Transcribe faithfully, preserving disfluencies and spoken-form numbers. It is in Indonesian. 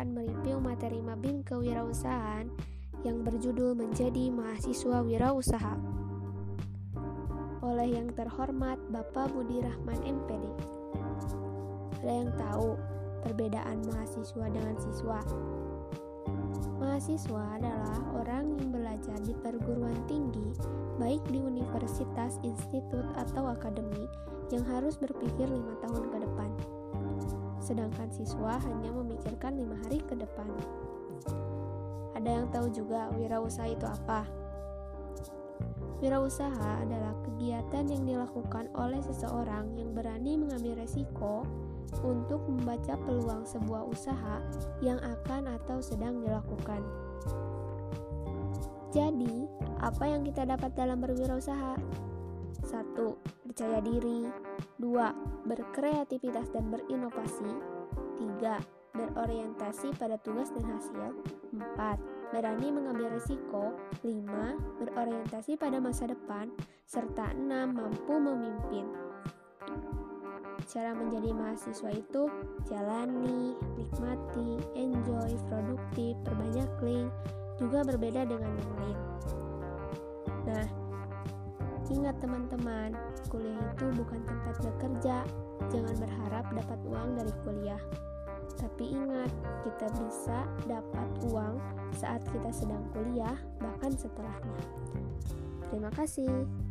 akan mereview materi mabim kewirausahaan yang berjudul Menjadi Mahasiswa Wirausaha oleh yang terhormat Bapak Budi Rahman M P D. Ada yang tahu perbedaan mahasiswa dengan siswa? Mahasiswa adalah orang yang belajar di perguruan tinggi, baik di universitas, institut, atau akademi, yang harus berpikir lima tahun ke depan. Sedangkan siswa hanya memikirkan lima hari ke depan. Ada yang tahu juga wirausaha itu apa? Wirausaha adalah kegiatan yang dilakukan oleh seseorang yang berani mengambil resiko untuk membaca peluang sebuah usaha yang akan atau sedang dilakukan. Jadi, apa yang kita dapat dalam berwirausaha? Satu, percaya diri. Dua, berkreativitas dan berinovasi. Tiga, berorientasi pada tugas dan hasil. Empat, berani mengambil risiko. Lima, berorientasi pada masa depan. Serta enam, mampu memimpin. Cara menjadi mahasiswa itu jalani, nikmati, enjoy, produktif, perbanyak link, juga berbeda dengan yang lain. Nah, ingat teman-teman, kuliah itu bukan tempat bekerja. Jangan berharap dapat uang dari kuliah. Tapi ingat, kita bisa dapat uang saat kita sedang kuliah, bahkan setelahnya. Terima kasih.